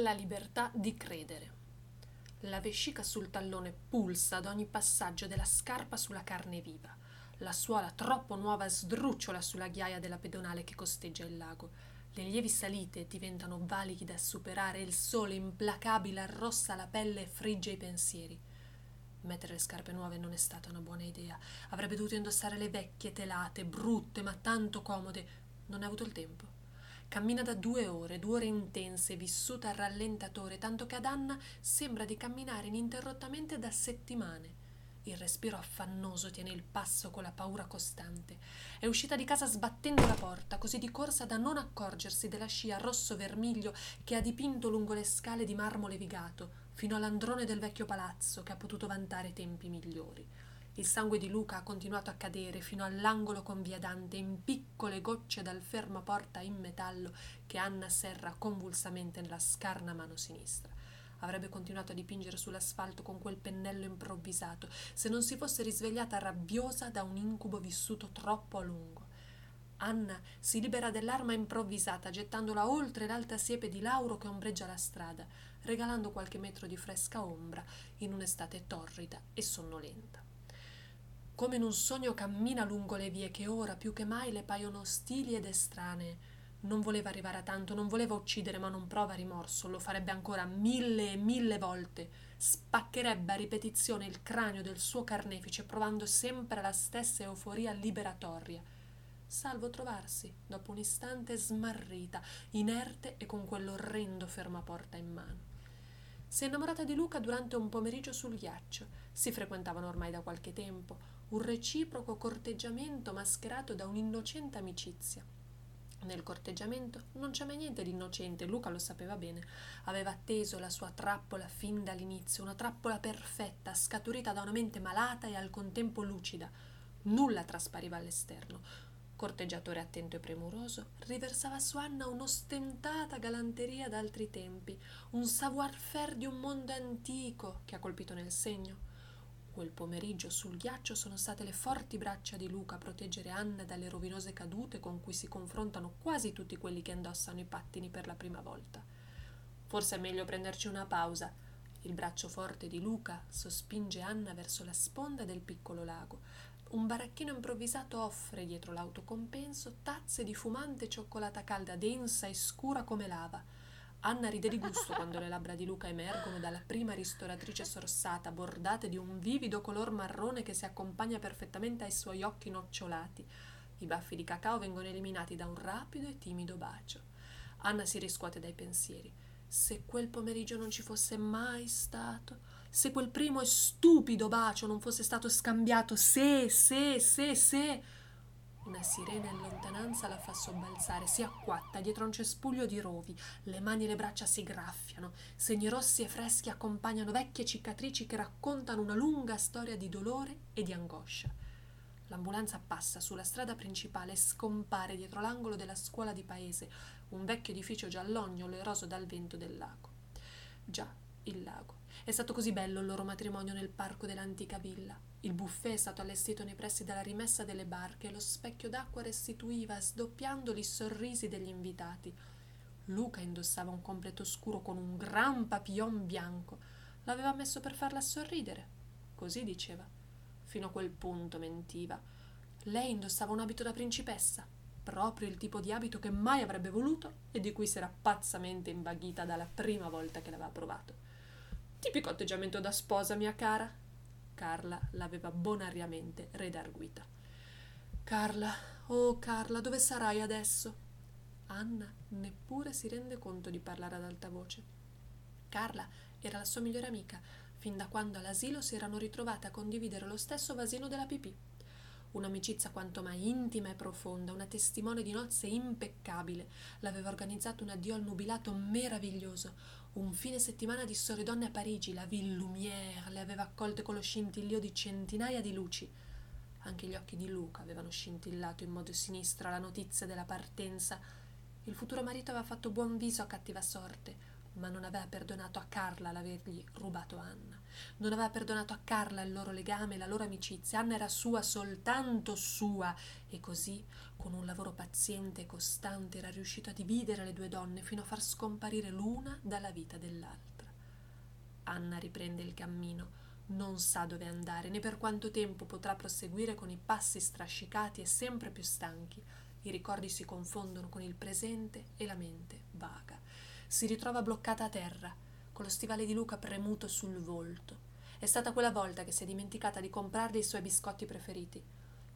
la libertà di credere. La vescica sul tallone pulsa ad ogni passaggio della scarpa sulla carne viva. La suola troppo nuova sdrucciola sulla ghiaia della pedonale che costeggia il lago. Le lievi salite diventano valichi da superare, il sole implacabile arrossa la pelle e frigge i pensieri. Mettere le scarpe nuove non è stata una buona idea. Avrebbe dovuto indossare le vecchie, telate, brutte ma tanto comode. Non ha avuto il tempo. Cammina da 2 ore intense, vissuta al rallentatore, tanto che ad Anna sembra di camminare ininterrottamente da settimane. Il respiro affannoso tiene il passo con la paura costante. È uscita di casa sbattendo la porta, così di corsa da non accorgersi della scia rosso-vermiglio che ha dipinto lungo le scale di marmo levigato, fino all'androne del vecchio palazzo che ha potuto vantare tempi migliori. Il sangue di Luca ha continuato a cadere fino all'angolo con via Dante in piccole gocce dal fermaporta in metallo che Anna serra convulsamente nella scarna mano sinistra. Avrebbe continuato a dipingere sull'asfalto con quel pennello improvvisato se non si fosse risvegliata rabbiosa da un incubo vissuto troppo a lungo. Anna si libera dell'arma improvvisata gettandola oltre l'alta siepe di lauro che ombreggia la strada, regalando qualche metro di fresca ombra in un'estate torrida e sonnolenta. Come in un sogno cammina lungo le vie che ora più che mai le paiono ostili ed estranee. Non voleva arrivare a tanto, non voleva uccidere, ma non prova rimorso, lo farebbe ancora 1000 e 1000 volte. Spaccherebbe a ripetizione il cranio del suo carnefice, provando sempre la stessa euforia liberatoria, salvo trovarsi, dopo un istante, smarrita, inerte e con quell'orrendo fermaporta in mano. Si è innamorata di Luca durante un pomeriggio sul ghiaccio. Si frequentavano ormai da qualche tempo. Un reciproco corteggiamento mascherato da un'innocente amicizia. Nel corteggiamento non c'è mai niente di innocente, Luca lo sapeva bene. Aveva atteso la sua trappola fin dall'inizio, una trappola perfetta, scaturita da una mente malata e al contempo lucida. Nulla traspariva all'esterno. Corteggiatore attento e premuroso, riversava su Anna un'ostentata galanteria d'altri tempi, un savoir-faire di un mondo antico che ha colpito nel segno. Quel pomeriggio sul ghiaccio sono state le forti braccia di Luca a proteggere Anna dalle rovinose cadute con cui si confrontano quasi tutti quelli che indossano i pattini per la prima volta. Forse è meglio prenderci una pausa. Il braccio forte di Luca sospinge Anna verso la sponda del piccolo lago. Un baracchino improvvisato offre, dietro l'autocompenso, tazze di fumante cioccolata calda, densa e scura come lava. Anna ride di gusto quando le labbra di Luca emergono dalla prima ristoratrice sorsata, bordate di un vivido color marrone che si accompagna perfettamente ai suoi occhi nocciolati. I baffi di cacao vengono eliminati da un rapido e timido bacio. Anna si riscuote dai pensieri. Se quel pomeriggio non ci fosse mai stato, se quel primo e stupido bacio non fosse stato scambiato, se... Una sirena in lontananza la fa sobbalzare, si acquatta dietro un cespuglio di rovi, le mani e le braccia si graffiano, segni rossi e freschi accompagnano vecchie cicatrici che raccontano una lunga storia di dolore e di angoscia. L'ambulanza passa sulla strada principale e scompare dietro l'angolo della scuola di paese, un vecchio edificio giallognolo eroso dal vento del lago. Già, il lago. È stato così bello il loro matrimonio nel parco dell'antica villa. Il buffet è stato allestito nei pressi della rimessa delle barche e lo specchio d'acqua restituiva, sdoppiandoli, i sorrisi degli invitati. Luca indossava un completo scuro con un gran papillon bianco. L'aveva messo per farla sorridere. Così diceva. Fino a quel punto mentiva. Lei indossava un abito da principessa, proprio il tipo di abito che mai avrebbe voluto e di cui si era pazzamente invaghita dalla prima volta che l'aveva provato. Tipico atteggiamento da sposa, mia cara. Carla l'aveva bonariamente redarguita. Carla, oh Carla, dove sarai adesso? Anna neppure si rende conto di parlare ad alta voce. Carla era la sua migliore amica, fin da quando all'asilo si erano ritrovate a condividere lo stesso vasino della pipì. Un'amicizia quanto mai intima e profonda, una testimone di nozze impeccabile. L'aveva organizzato un addio al nubilato meraviglioso. Un fine settimana di soredonne a Parigi, la Ville Lumière le aveva accolte con lo scintillio di centinaia di luci. Anche gli occhi di Luca avevano scintillato in modo sinistro alla notizia della partenza. Il futuro marito aveva fatto buon viso a cattiva sorte. ma non aveva perdonato a Carla l'avergli rubato Anna. Non aveva perdonato a Carla il loro legame, la loro amicizia. Anna era sua, soltanto sua. E così, con un lavoro paziente e costante, era riuscito a dividere le due donne fino a far scomparire l'una dalla vita dell'altra. Anna riprende il cammino. Non sa dove andare, né per quanto tempo potrà proseguire con i passi strascicati e sempre più stanchi. I ricordi si confondono con il presente e la mente vaga. Si ritrova bloccata a terra, con lo stivale di Luca premuto sul volto. È stata quella volta che si è dimenticata di comprargli i suoi biscotti preferiti.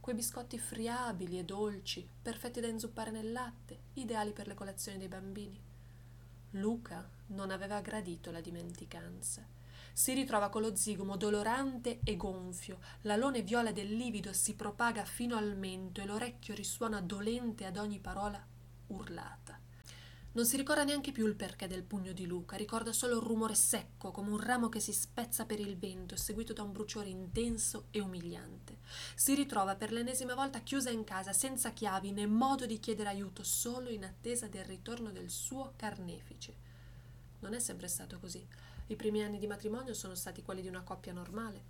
Quei biscotti friabili e dolci, perfetti da inzuppare nel latte, ideali per le colazioni dei bambini. Luca non aveva gradito la dimenticanza. Si ritrova con lo zigomo dolorante e gonfio, l'alone viola del livido si propaga fino al mento e l'orecchio risuona dolente ad ogni parola urlata. Non si ricorda neanche più il perché del pugno di Luca, ricorda solo il rumore secco, come un ramo che si spezza per il vento, seguito da un bruciore intenso e umiliante. Si ritrova per l'ennesima volta chiusa in casa, senza chiavi né modo di chiedere aiuto, solo in attesa del ritorno del suo carnefice. Non è sempre stato così. I primi anni di matrimonio sono stati quelli di una coppia normale.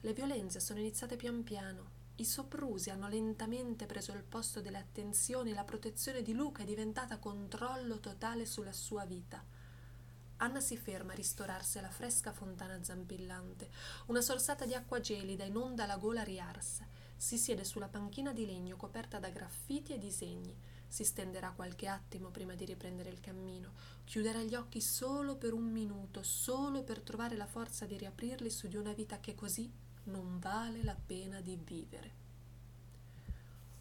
Le violenze sono iniziate pian piano. I soprusi hanno lentamente preso il posto delle attenzioni e la protezione di Luca è diventata controllo totale sulla sua vita. Anna si ferma a ristorarsi alla fresca fontana zampillante. Una sorsata di acqua gelida inonda la gola riarsa. Si siede sulla panchina di legno coperta da graffiti e disegni. Si stenderà qualche attimo prima di riprendere il cammino. Chiuderà gli occhi solo per un minuto, solo per trovare la forza di riaprirli su di una vita che così non vale la pena di vivere.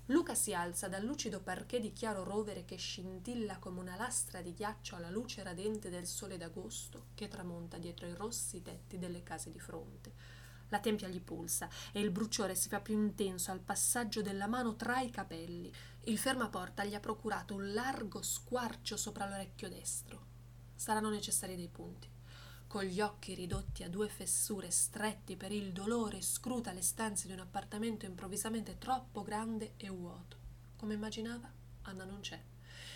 Luca si alza dal lucido parquet di chiaro rovere che scintilla come una lastra di ghiaccio alla luce radente del sole d'agosto che tramonta dietro i rossi tetti delle case di fronte. La tempia gli pulsa e il bruciore si fa più intenso al passaggio della mano tra i capelli. Il fermaporta gli ha procurato un largo squarcio sopra l'orecchio destro. Saranno necessari dei punti. Con gli occhi ridotti a due fessure stretti per il dolore, scruta le stanze di un appartamento improvvisamente troppo grande e vuoto. Come immaginava, Anna non c'è.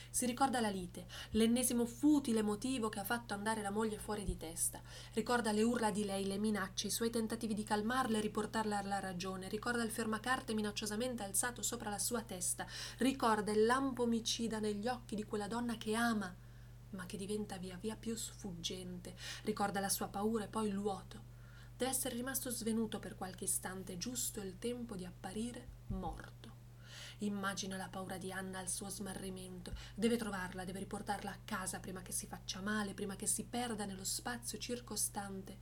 Si ricorda la lite, l'ennesimo futile motivo che ha fatto andare la moglie fuori di testa. Ricorda le urla di lei, le minacce, i suoi tentativi di calmarla e riportarla alla ragione. Ricorda il fermacarte minacciosamente alzato sopra la sua testa. Ricorda il lampo omicida negli occhi di quella donna che ama, ma che diventa via via più sfuggente. Ricorda la sua paura e poi il vuoto. Deve essere rimasto svenuto per qualche istante, giusto il tempo di apparire morto. Immagina la paura di Anna al suo smarrimento. Deve trovarla, deve riportarla a casa prima che si faccia male, prima che si perda nello spazio circostante.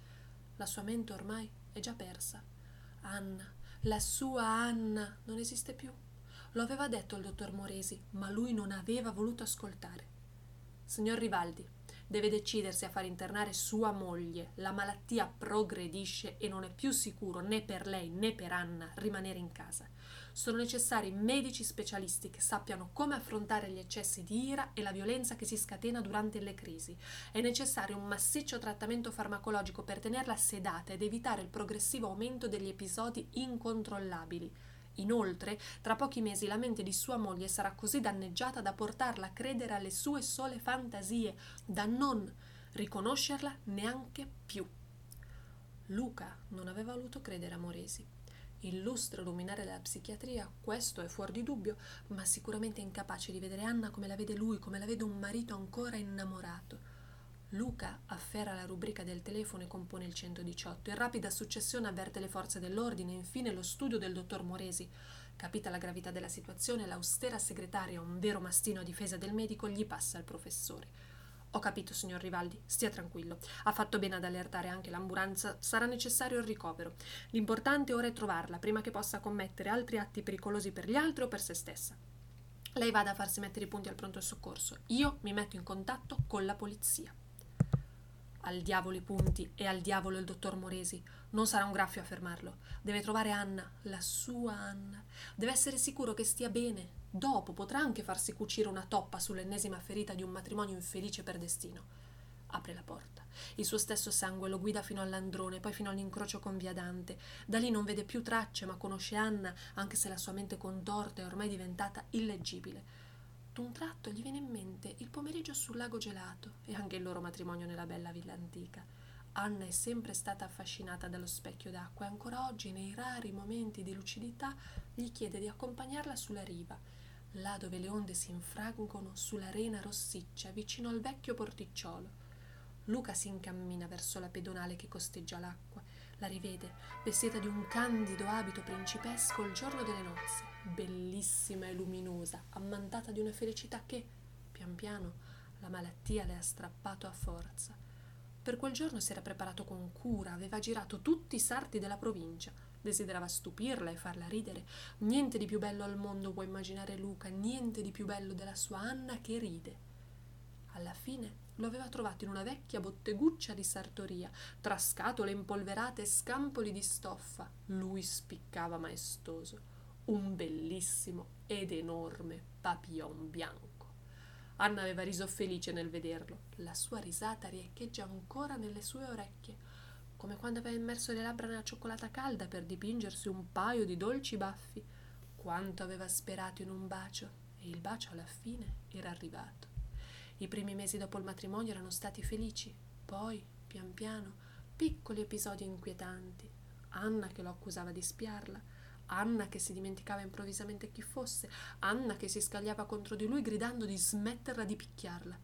La sua mente ormai è già persa. Anna, la sua Anna, non esiste più. Lo aveva detto il dottor Moresi, ma lui non aveva voluto ascoltare. Signor Rivaldi, deve decidersi a far internare sua moglie. La malattia progredisce e non è più sicuro né per lei né per Anna rimanere in casa. Sono necessari medici specialisti che sappiano come affrontare gli eccessi di ira e la violenza che si scatena durante le crisi. È necessario un massiccio trattamento farmacologico per tenerla sedata ed evitare il progressivo aumento degli episodi incontrollabili. Inoltre, tra pochi mesi la mente di sua moglie sarà così danneggiata da portarla a credere alle sue sole fantasie, da non riconoscerla neanche più. Luca non aveva voluto credere a Moresi. Illustre luminare della psichiatria, questo è fuor di dubbio, ma sicuramente incapace di vedere Anna come la vede lui, come la vede un marito ancora innamorato. Luca afferra la rubrica del telefono e compone il 118. In rapida successione avverte le forze dell'ordine e infine lo studio del dottor Moresi. Capita la gravità della situazione, l'austera segretaria, un vero mastino a difesa del medico, gli passa al professore. Ho capito, signor Rivaldi, stia tranquillo. Ha fatto bene ad allertare anche l'ambulanza, sarà necessario il ricovero. L'importante ora è trovarla prima che possa commettere altri atti pericolosi per gli altri o per se stessa. Lei vada a farsi mettere i punti al pronto soccorso. Io mi metto in contatto con la polizia. Al diavolo i punti e al diavolo il dottor Moresi. Non sarà un graffio a fermarlo. Deve trovare Anna, la sua Anna. Deve essere sicuro che stia bene. Dopo potrà anche farsi cucire una toppa sull'ennesima ferita di un matrimonio infelice per destino. Apre la porta. Il suo stesso sangue lo guida fino all'androne, poi fino all'incrocio con via Dante. Da lì non vede più tracce, ma conosce Anna, anche se la sua mente contorta è ormai diventata illeggibile. Tutto un tratto gli viene in mente il pomeriggio sul lago gelato e anche il loro matrimonio nella bella villa antica. Anna è sempre stata affascinata dallo specchio d'acqua e ancora oggi, nei rari momenti di lucidità, gli chiede di accompagnarla sulla riva, là dove le onde si infrangono sull'arena rossiccia vicino al vecchio porticciolo. Luca si incammina verso la pedonale che costeggia l'acqua. La rivede, vestita di un candido abito principesco il giorno delle nozze, bellissima e luminosa, ammantata di una felicità che, pian piano, la malattia le ha strappato a forza. Per quel giorno si era preparato con cura, aveva girato tutti i sarti della provincia, desiderava stupirla e farla ridere. Niente di più bello al mondo può immaginare Luca, niente di più bello della sua Anna che ride. Alla fine lo aveva trovato in una vecchia botteguccia di sartoria, tra scatole impolverate e scampoli di stoffa. Lui spiccava maestoso un bellissimo ed enorme papillon bianco. Anna aveva riso felice nel vederlo. La sua risata riecheggia ancora nelle sue orecchie, come quando aveva immerso le labbra nella cioccolata calda per dipingersi un paio di dolci baffi. Quanto aveva sperato in un bacio, e il bacio alla fine era arrivato. I primi mesi dopo il matrimonio erano stati felici, poi, pian piano, piccoli episodi inquietanti. Anna che lo accusava di spiarla, Anna che si dimenticava improvvisamente chi fosse, Anna che si scagliava contro di lui gridando di smetterla di picchiarla.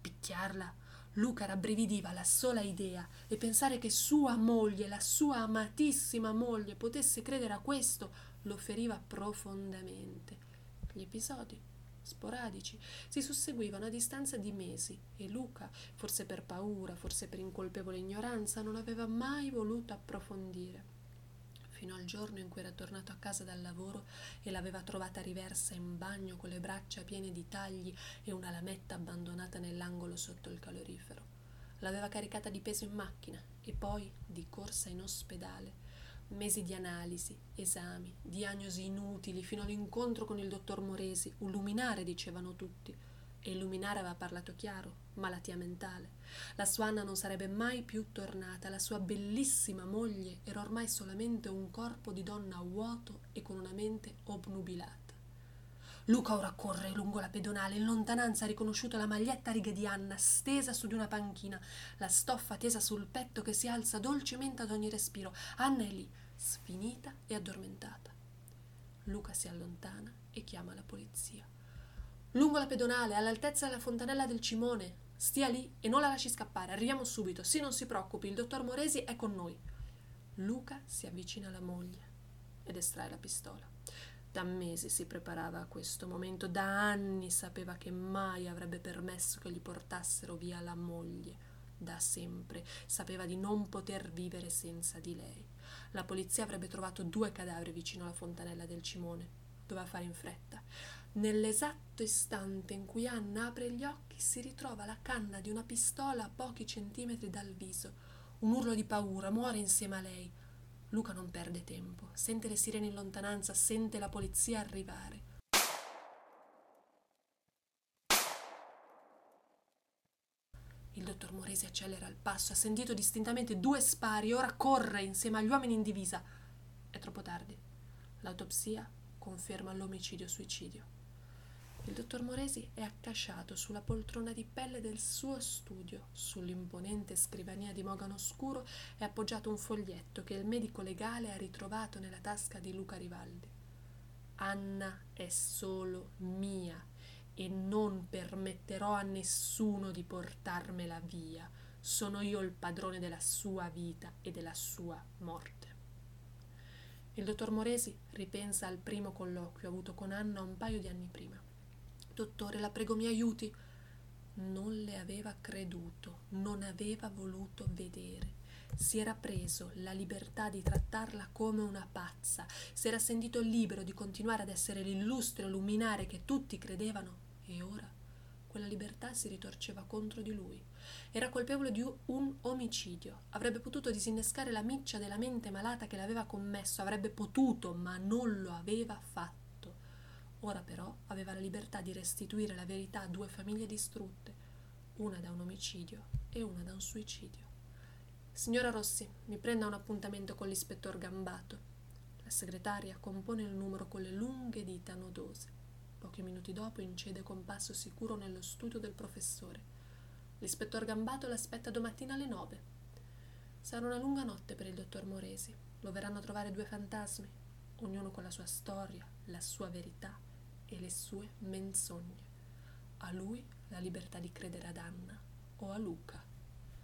Picchiarla? Luca rabbrividiva alla sola idea, e pensare che sua moglie, la sua amatissima moglie, potesse credere a questo lo feriva profondamente. Gli episodi sporadici si susseguivano a distanza di mesi e Luca, forse per paura, forse per incolpevole ignoranza, non aveva mai voluto approfondire, fino al giorno in cui era tornato a casa dal lavoro e l'aveva trovata riversa in bagno con le braccia piene di tagli e una lametta abbandonata nell'angolo sotto il calorifero. L'aveva caricata di peso in macchina e poi di corsa in ospedale. Mesi di analisi, esami, diagnosi inutili, fino all'incontro con il dottor Moresi, un luminare dicevano tutti. E il luminare aveva parlato chiaro: malattia mentale. La sua Anna non sarebbe mai più tornata, la sua bellissima moglie era ormai solamente un corpo di donna vuoto e con una mente obnubilata. Luca ora corre lungo la pedonale, in lontananza ha riconosciuto la maglietta a righe di Anna stesa su di una panchina, la stoffa tesa sul petto che si alza dolcemente ad ogni respiro. Anna è lì, sfinita e addormentata. Luca si allontana e chiama la polizia. Lungo la pedonale, all'altezza della fontanella del Cimone, stia lì e non la lasci scappare, arriviamo subito, sì, non si preoccupi, il dottor Moresi è con noi. Luca si avvicina alla moglie ed estrae la pistola. Da mesi si preparava a questo momento, da anni sapeva che mai avrebbe permesso che gli portassero via la moglie. Da sempre sapeva di non poter vivere senza di lei. La polizia avrebbe trovato 2 cadaveri vicino alla fontanella del Cimone. Doveva fare in fretta. Nell'esatto istante in cui Anna apre gli occhi, si ritrova la canna di una pistola a pochi centimetri dal viso. Un urlo di paura, muore insieme a lei. Luca non perde tempo, sente le sirene in lontananza, sente la polizia arrivare. Il dottor Moresi accelera il passo, ha sentito distintamente 2 spari e ora corre insieme agli uomini in divisa. È troppo tardi. L'autopsia conferma l'omicidio-suicidio. Il dottor Moresi è accasciato sulla poltrona di pelle del suo studio. Sull'imponente scrivania di mogano scuro è appoggiato un foglietto che il medico legale ha ritrovato nella tasca di Luca Rivaldi. Anna è solo mia e non permetterò a nessuno di portarmela via. Sono io il padrone della sua vita e della sua morte. Il dottor Moresi ripensa al primo colloquio avuto con Anna un paio di anni prima. Dottore, la prego, mi aiuti. Non le aveva creduto, non aveva voluto vedere. Si era preso la libertà di trattarla come una pazza, si era sentito libero di continuare ad essere l'illustre luminare che tutti credevano, e ora quella libertà si ritorceva contro di lui. Era colpevole di un omicidio, avrebbe potuto disinnescare la miccia della mente malata che l'aveva commesso, avrebbe potuto, ma non lo aveva fatto. Ora però aveva la libertà di restituire la verità a 2 famiglie distrutte, una da un omicidio e una da un suicidio. Signora Rossi, mi prenda un appuntamento con l'ispettore Gambato. La segretaria compone il numero con le lunghe dita nodose. Pochi minuti dopo incede con passo sicuro nello studio del professore. L'ispettor Gambato l'aspetta domattina alle 9. Sarà una lunga notte per il dottor Moresi. Lo verranno a trovare due fantasmi, ognuno con la sua storia, la sua verità e le sue menzogne. A lui la libertà di credere ad Anna o a Luca.